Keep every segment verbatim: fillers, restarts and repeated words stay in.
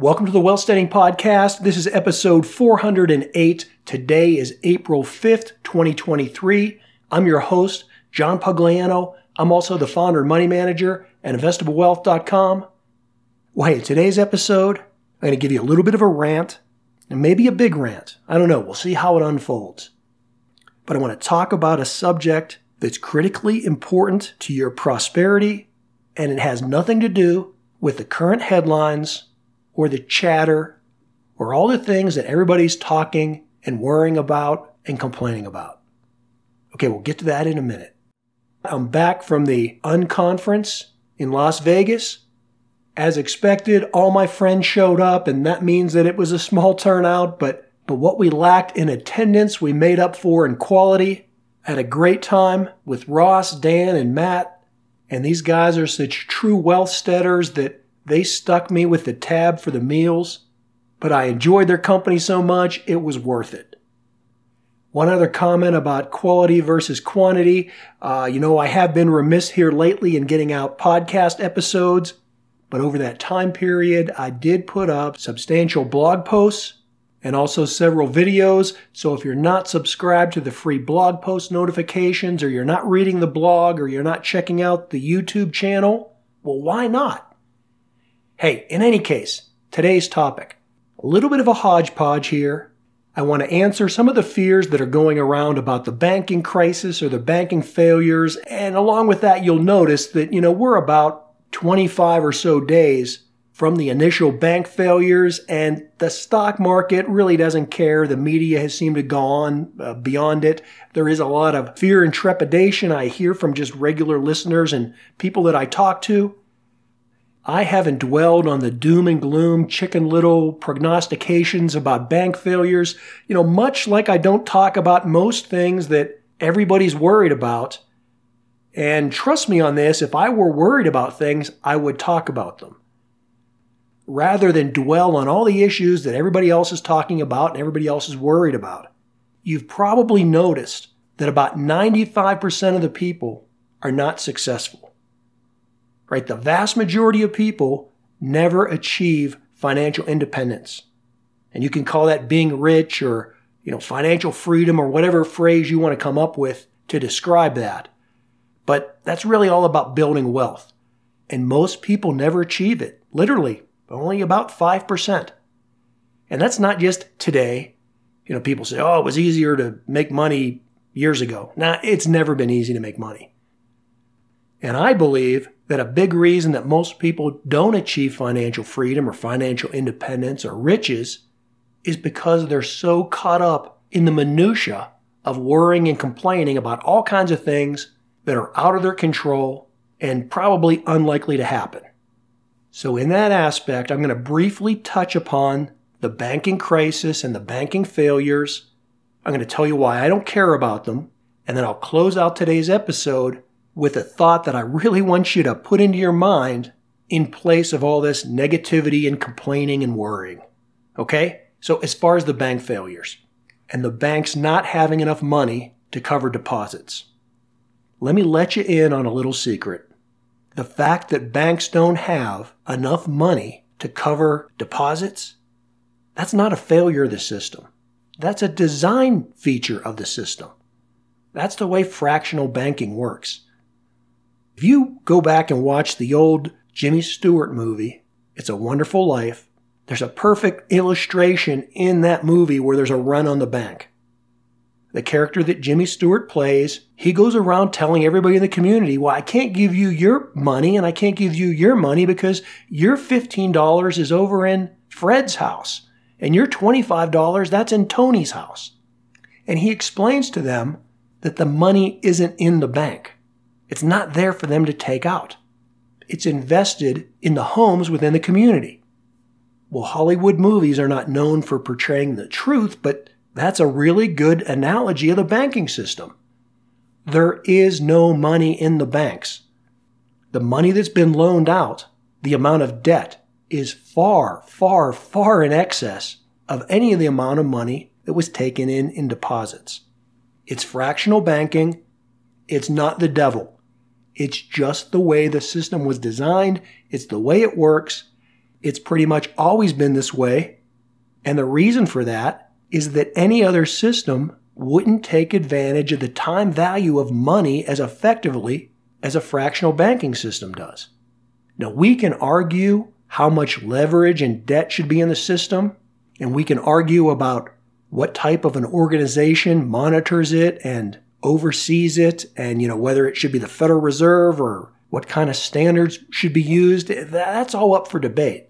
Welcome to the Wealthsteading Podcast. This is episode four hundred eight. Today is April fifth, twenty twenty-three. I'm your host, John Pugliano. I'm also the founder and money manager at investable wealth dot com. Well, hey, today's episode, I'm going to give you a little bit of a rant, and maybe a big rant. I don't know. We'll see how it unfolds. But I want to talk about a subject that's critically important to your prosperity, and it has nothing to do with the current headlines or the chatter, or all the things that everybody's talking and worrying about and complaining about. Okay, we'll get to that in a minute. I'm back from the unconference in Las Vegas. As expected, all my friends showed up, and that means that it was a small turnout, but, but what we lacked in attendance, we made up for in quality. I had a great time with Ross, Dan, and Matt, and these guys are such true wealth steaders that they stuck me with the tab for the meals, but I enjoyed their company so much, it was worth it. One other comment about quality versus quantity. Uh, you know, I have been remiss here lately in getting out podcast episodes, but over that time period, I did put up substantial blog posts and also several videos. So if you're not subscribed to the free blog post notifications, or you're not reading the blog, or you're not checking out the YouTube channel, well, why not? Hey, in any case, today's topic, a little bit of a hodgepodge here. I want to answer some of the fears that are going around about the banking crisis or the banking failures. And along with that, you'll notice that, you know, we're about twenty-five or so days from the initial bank failures, and the stock market really doesn't care. The media has seemed to have gone uh, beyond it. There is a lot of fear and trepidation I hear from just regular listeners and people that I talk to. I haven't dwelled on the doom and gloom, chicken little prognostications about bank failures. You know, much like I don't talk about most things that everybody's worried about. And trust me on this, if I were worried about things, I would talk about them. Rather than dwell on all the issues that everybody else is talking about and everybody else is worried about. You've probably noticed that about ninety-five percent of the people are not successful. Right, the vast majority of people never achieve financial independence. And you can call that being rich, or, you know, financial freedom, or whatever phrase you want to come up with to describe that. But that's really all about building wealth. And most people never achieve it. Literally, only about five percent. And that's not just today. You know, people say, oh, it was easier to make money years ago. Nah, it's never been easy to make money. And I believe that a big reason that most people don't achieve financial freedom or financial independence or riches is because they're so caught up in the minutia of worrying and complaining about all kinds of things that are out of their control and probably unlikely to happen. So in that aspect, I'm going to briefly touch upon the banking crisis and the banking failures. I'm going to tell you why I don't care about them, and then I'll close out today's episode with a thought that I really want you to put into your mind in place of all this negativity and complaining and worrying. Okay? So as far as the bank failures and the banks not having enough money to cover deposits, let me let you in on a little secret. The fact that banks don't have enough money to cover deposits, that's not a failure of the system. That's a design feature of the system. That's the way fractional banking works. If you go back and watch the old Jimmy Stewart movie, It's a Wonderful Life, there's a perfect illustration in that movie where there's a run on the bank. The character that Jimmy Stewart plays, he goes around telling everybody in the community, well, I can't give you your money and I can't give you your money because your fifteen dollars is over in Fred's house and your twenty-five dollars, that's in Tony's house. And he explains to them that the money isn't in the bank. It's not there for them to take out. It's invested in the homes within the community. Well, Hollywood movies are not known for portraying the truth, but that's a really good analogy of the banking system. There is no money in the banks. The money that's been loaned out, the amount of debt, is far, far, far in excess of any of the amount of money that was taken in in deposits. It's fractional banking. It's not the devil. It's just the way the system was designed. It's the way it works. It's pretty much always been this way. And the reason for that is that any other system wouldn't take advantage of the time value of money as effectively as a fractional banking system does. Now, we can argue how much leverage and debt should be in the system, and we can argue about what type of an organization monitors it and oversees it, and you know whether it should be the Federal Reserve or what kind of standards should be used. That's all up for debate.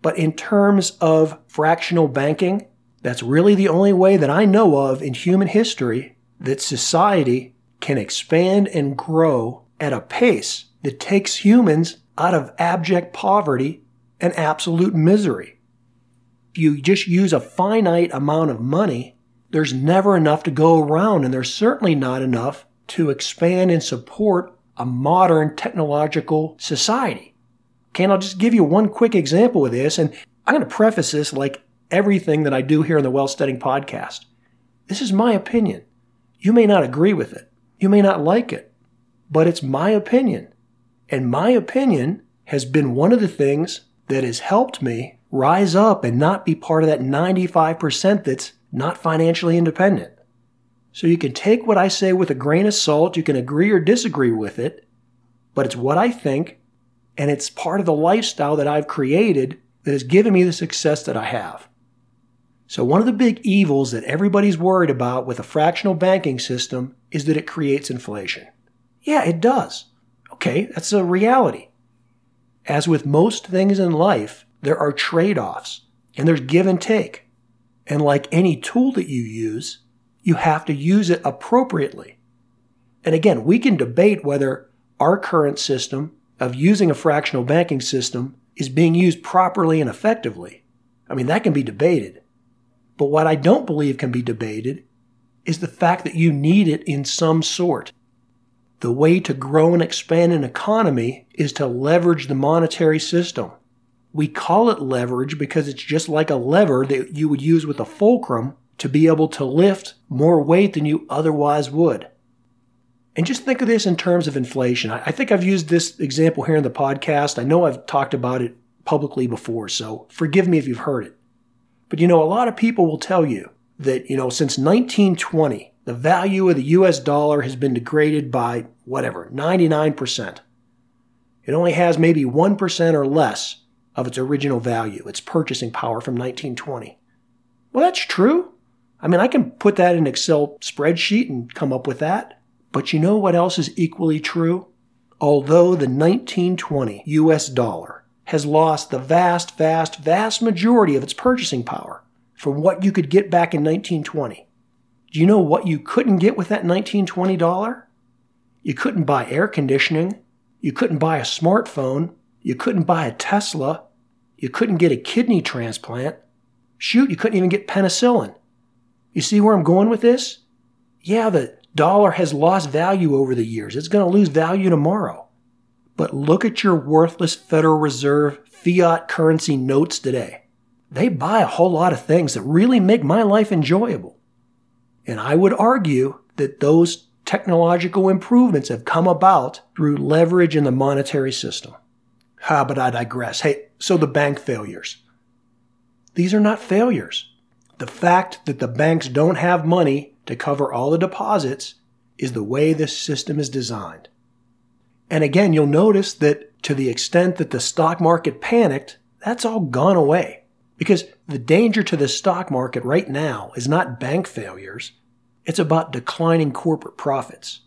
But in terms of fractional banking, that's really the only way that I know of in human history that society can expand and grow at a pace that takes humans out of abject poverty and absolute misery. If you just use a finite amount of money, there's never enough to go around, and there's certainly not enough to expand and support a modern technological society. Okay, and I'll just give you one quick example of this, and I'm going to preface this like everything that I do here in the Wealthsteading Podcast. This is my opinion. You may not agree with it. You may not like it, but it's my opinion. And my opinion has been one of the things that has helped me rise up and not be part of that ninety-five percent that's not financially independent. So you can take what I say with a grain of salt, you can agree or disagree with it, but it's what I think, and it's part of the lifestyle that I've created that has given me the success that I have. So one of the big evils that everybody's worried about with a fractional banking system is that it creates inflation. Yeah, it does. Okay, that's a reality. As with most things in life, there are trade-offs, and there's give and take. And like any tool that you use, you have to use it appropriately. And again, we can debate whether our current system of using a fractional banking system is being used properly and effectively. I mean, that can be debated. But what I don't believe can be debated is the fact that you need it in some sort. The way to grow and expand an economy is to leverage the monetary system. We call it leverage because it's just like a lever that you would use with a fulcrum to be able to lift more weight than you otherwise would. And just think of this in terms of inflation. I think I've used this example here in the podcast. I know I've talked about it publicly before, so forgive me if you've heard it. But you know, a lot of people will tell you that, you know, since nineteen twenty, the value of the U S dollar has been degraded by whatever, ninety-nine percent. It only has maybe one percent or less of its original value, its purchasing power from nineteen twenty. Well, that's true. I mean, I can put that in an Excel spreadsheet and come up with that. But you know what else is equally true? Although the nineteen twenty U S dollar has lost the vast, vast, vast majority of its purchasing power from what you could get back in nineteen twenty, do you know what you couldn't get with that nineteen twenty dollar? You couldn't buy air conditioning. You couldn't buy a smartphone. You couldn't buy a Tesla. You couldn't get a kidney transplant. Shoot, you couldn't even get penicillin. You see where I'm going with this? Yeah, the dollar has lost value over the years. It's going to lose value tomorrow. But look at your worthless Federal Reserve fiat currency notes today. They buy a whole lot of things that really make my life enjoyable. And I would argue that those technological improvements have come about through leverage in the monetary system. Ah, but I digress. Hey, so the bank failures. These are not failures. The fact that the banks don't have money to cover all the deposits is the way this system is designed. And again, you'll notice that to the extent that the stock market panicked, that's all gone away. Because the danger to the stock market right now is not bank failures. It's about declining corporate profits.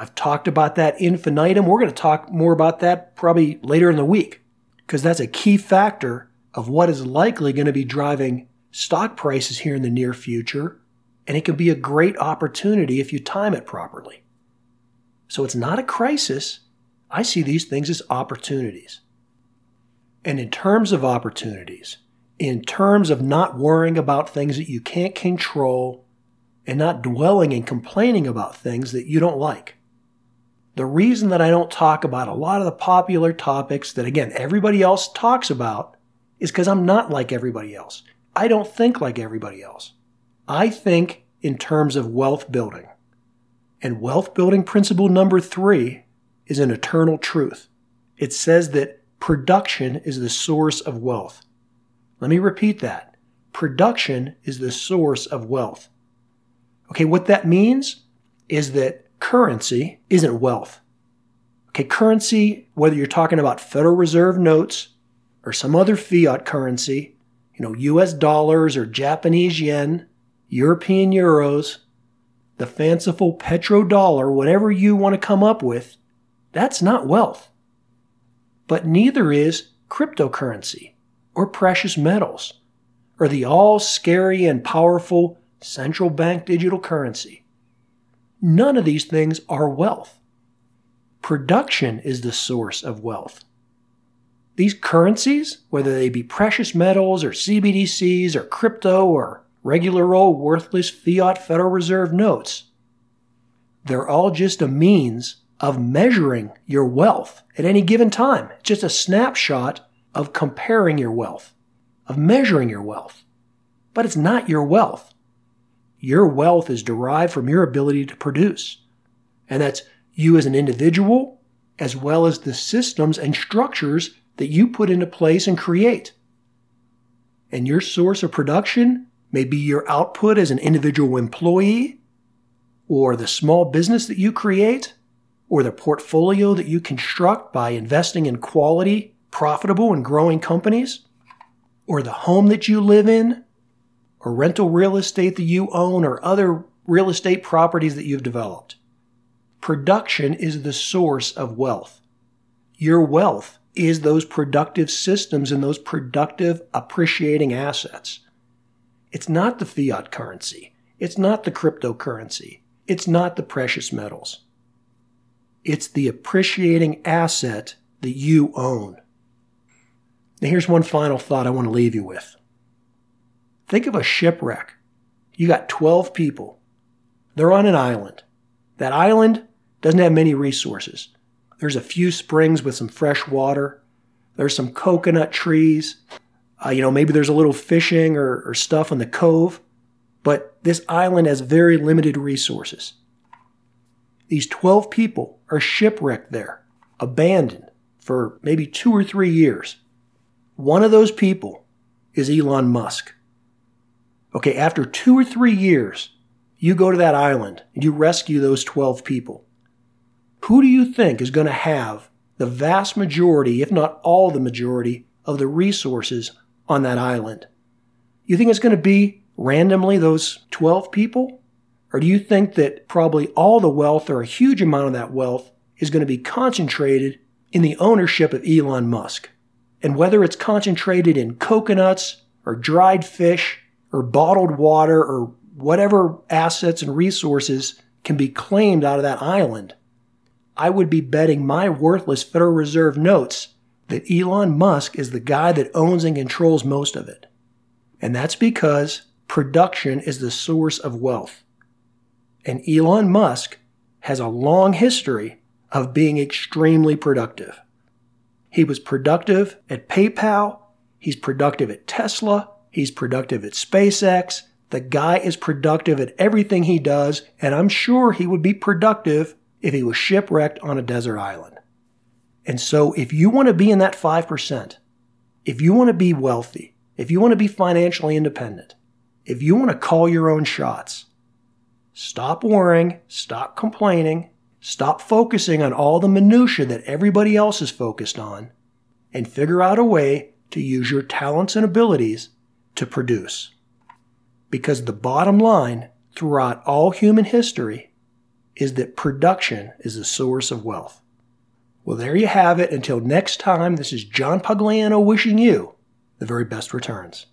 I've talked about that infinitum. We're going to talk more about that probably later in the week because that's a key factor of what is likely going to be driving stock prices here in the near future, and it can be a great opportunity if you time it properly. So it's not a crisis. I see these things as opportunities. And in terms of opportunities, in terms of not worrying about things that you can't control and not dwelling and complaining about things that you don't like, the reason that I don't talk about a lot of the popular topics that, again, everybody else talks about is because I'm not like everybody else. I don't think like everybody else. I think in terms of wealth building. And wealth building principle number three is an eternal truth. It says that Production is the source of wealth. Let me repeat that. Production is the source of wealth. Okay, what that means is that currency isn't wealth. Okay, currency, whether you're talking about Federal Reserve notes or some other fiat currency, you know, U S dollars or Japanese yen, European euros, the fanciful petrodollar, whatever you want to come up with, that's not wealth. But neither is cryptocurrency or precious metals or the all-scary and powerful central bank digital currency. None of these things are wealth. Production is the source of wealth. These currencies, whether they be precious metals or C B D Cs or crypto or regular old worthless fiat Federal Reserve notes, they're all just a means of measuring your wealth at any given time. It's just a snapshot of comparing your wealth, of measuring your wealth. But it's not your wealth. Your wealth is derived from your ability to produce. And that's you as an individual, as well as the systems and structures that you put into place and create. And your source of production may be your output as an individual employee, or the small business that you create, or the portfolio that you construct by investing in quality, profitable, and growing companies, or the home that you live in, or rental real estate that you own, or other real estate properties that you've developed. Production is the source of wealth. Your wealth is those productive systems and those productive appreciating assets. It's not the fiat currency. It's not the cryptocurrency. It's not the precious metals. It's the appreciating asset that you own. Now here's one final thought I want to leave you with. Think of a shipwreck. You got twelve people. They're on an island. That island doesn't have many resources. There's a few springs with some fresh water. There's some coconut trees. Uh, you know, maybe there's a little fishing or, or stuff in the cove. But this island has very limited resources. These twelve people are shipwrecked there, abandoned for maybe two or three years. One of those people is Elon Musk. Okay, after two or three years, you go to that island and you rescue those twelve people. Who do you think is going to have the vast majority, if not all the majority, of the resources on that island? You think it's going to be randomly those twelve people? Or do you think that probably all the wealth or a huge amount of that wealth is going to be concentrated in the ownership of Elon Musk? And whether it's concentrated in coconuts or dried fish or bottled water or whatever assets and resources can be claimed out of that island, I would be betting my worthless Federal Reserve notes that Elon Musk is the guy that owns and controls most of it. And that's because production is the source of wealth. And Elon Musk has a long history of being extremely productive. He was productive at PayPal. He's productive at Tesla. He's productive at SpaceX. The guy is productive at everything he does, and I'm sure he would be productive if he was shipwrecked on a desert island. And so if you want to be in that five percent, if you want to be wealthy, if you want to be financially independent, if you want to call your own shots, stop worrying, stop complaining, stop focusing on all the minutia that everybody else is focused on, and figure out a way to use your talents and abilities to produce. Because the bottom line throughout all human history is that production is the source of wealth. Well, there you have it. Until next time, this is John Pagliano wishing you the very best returns.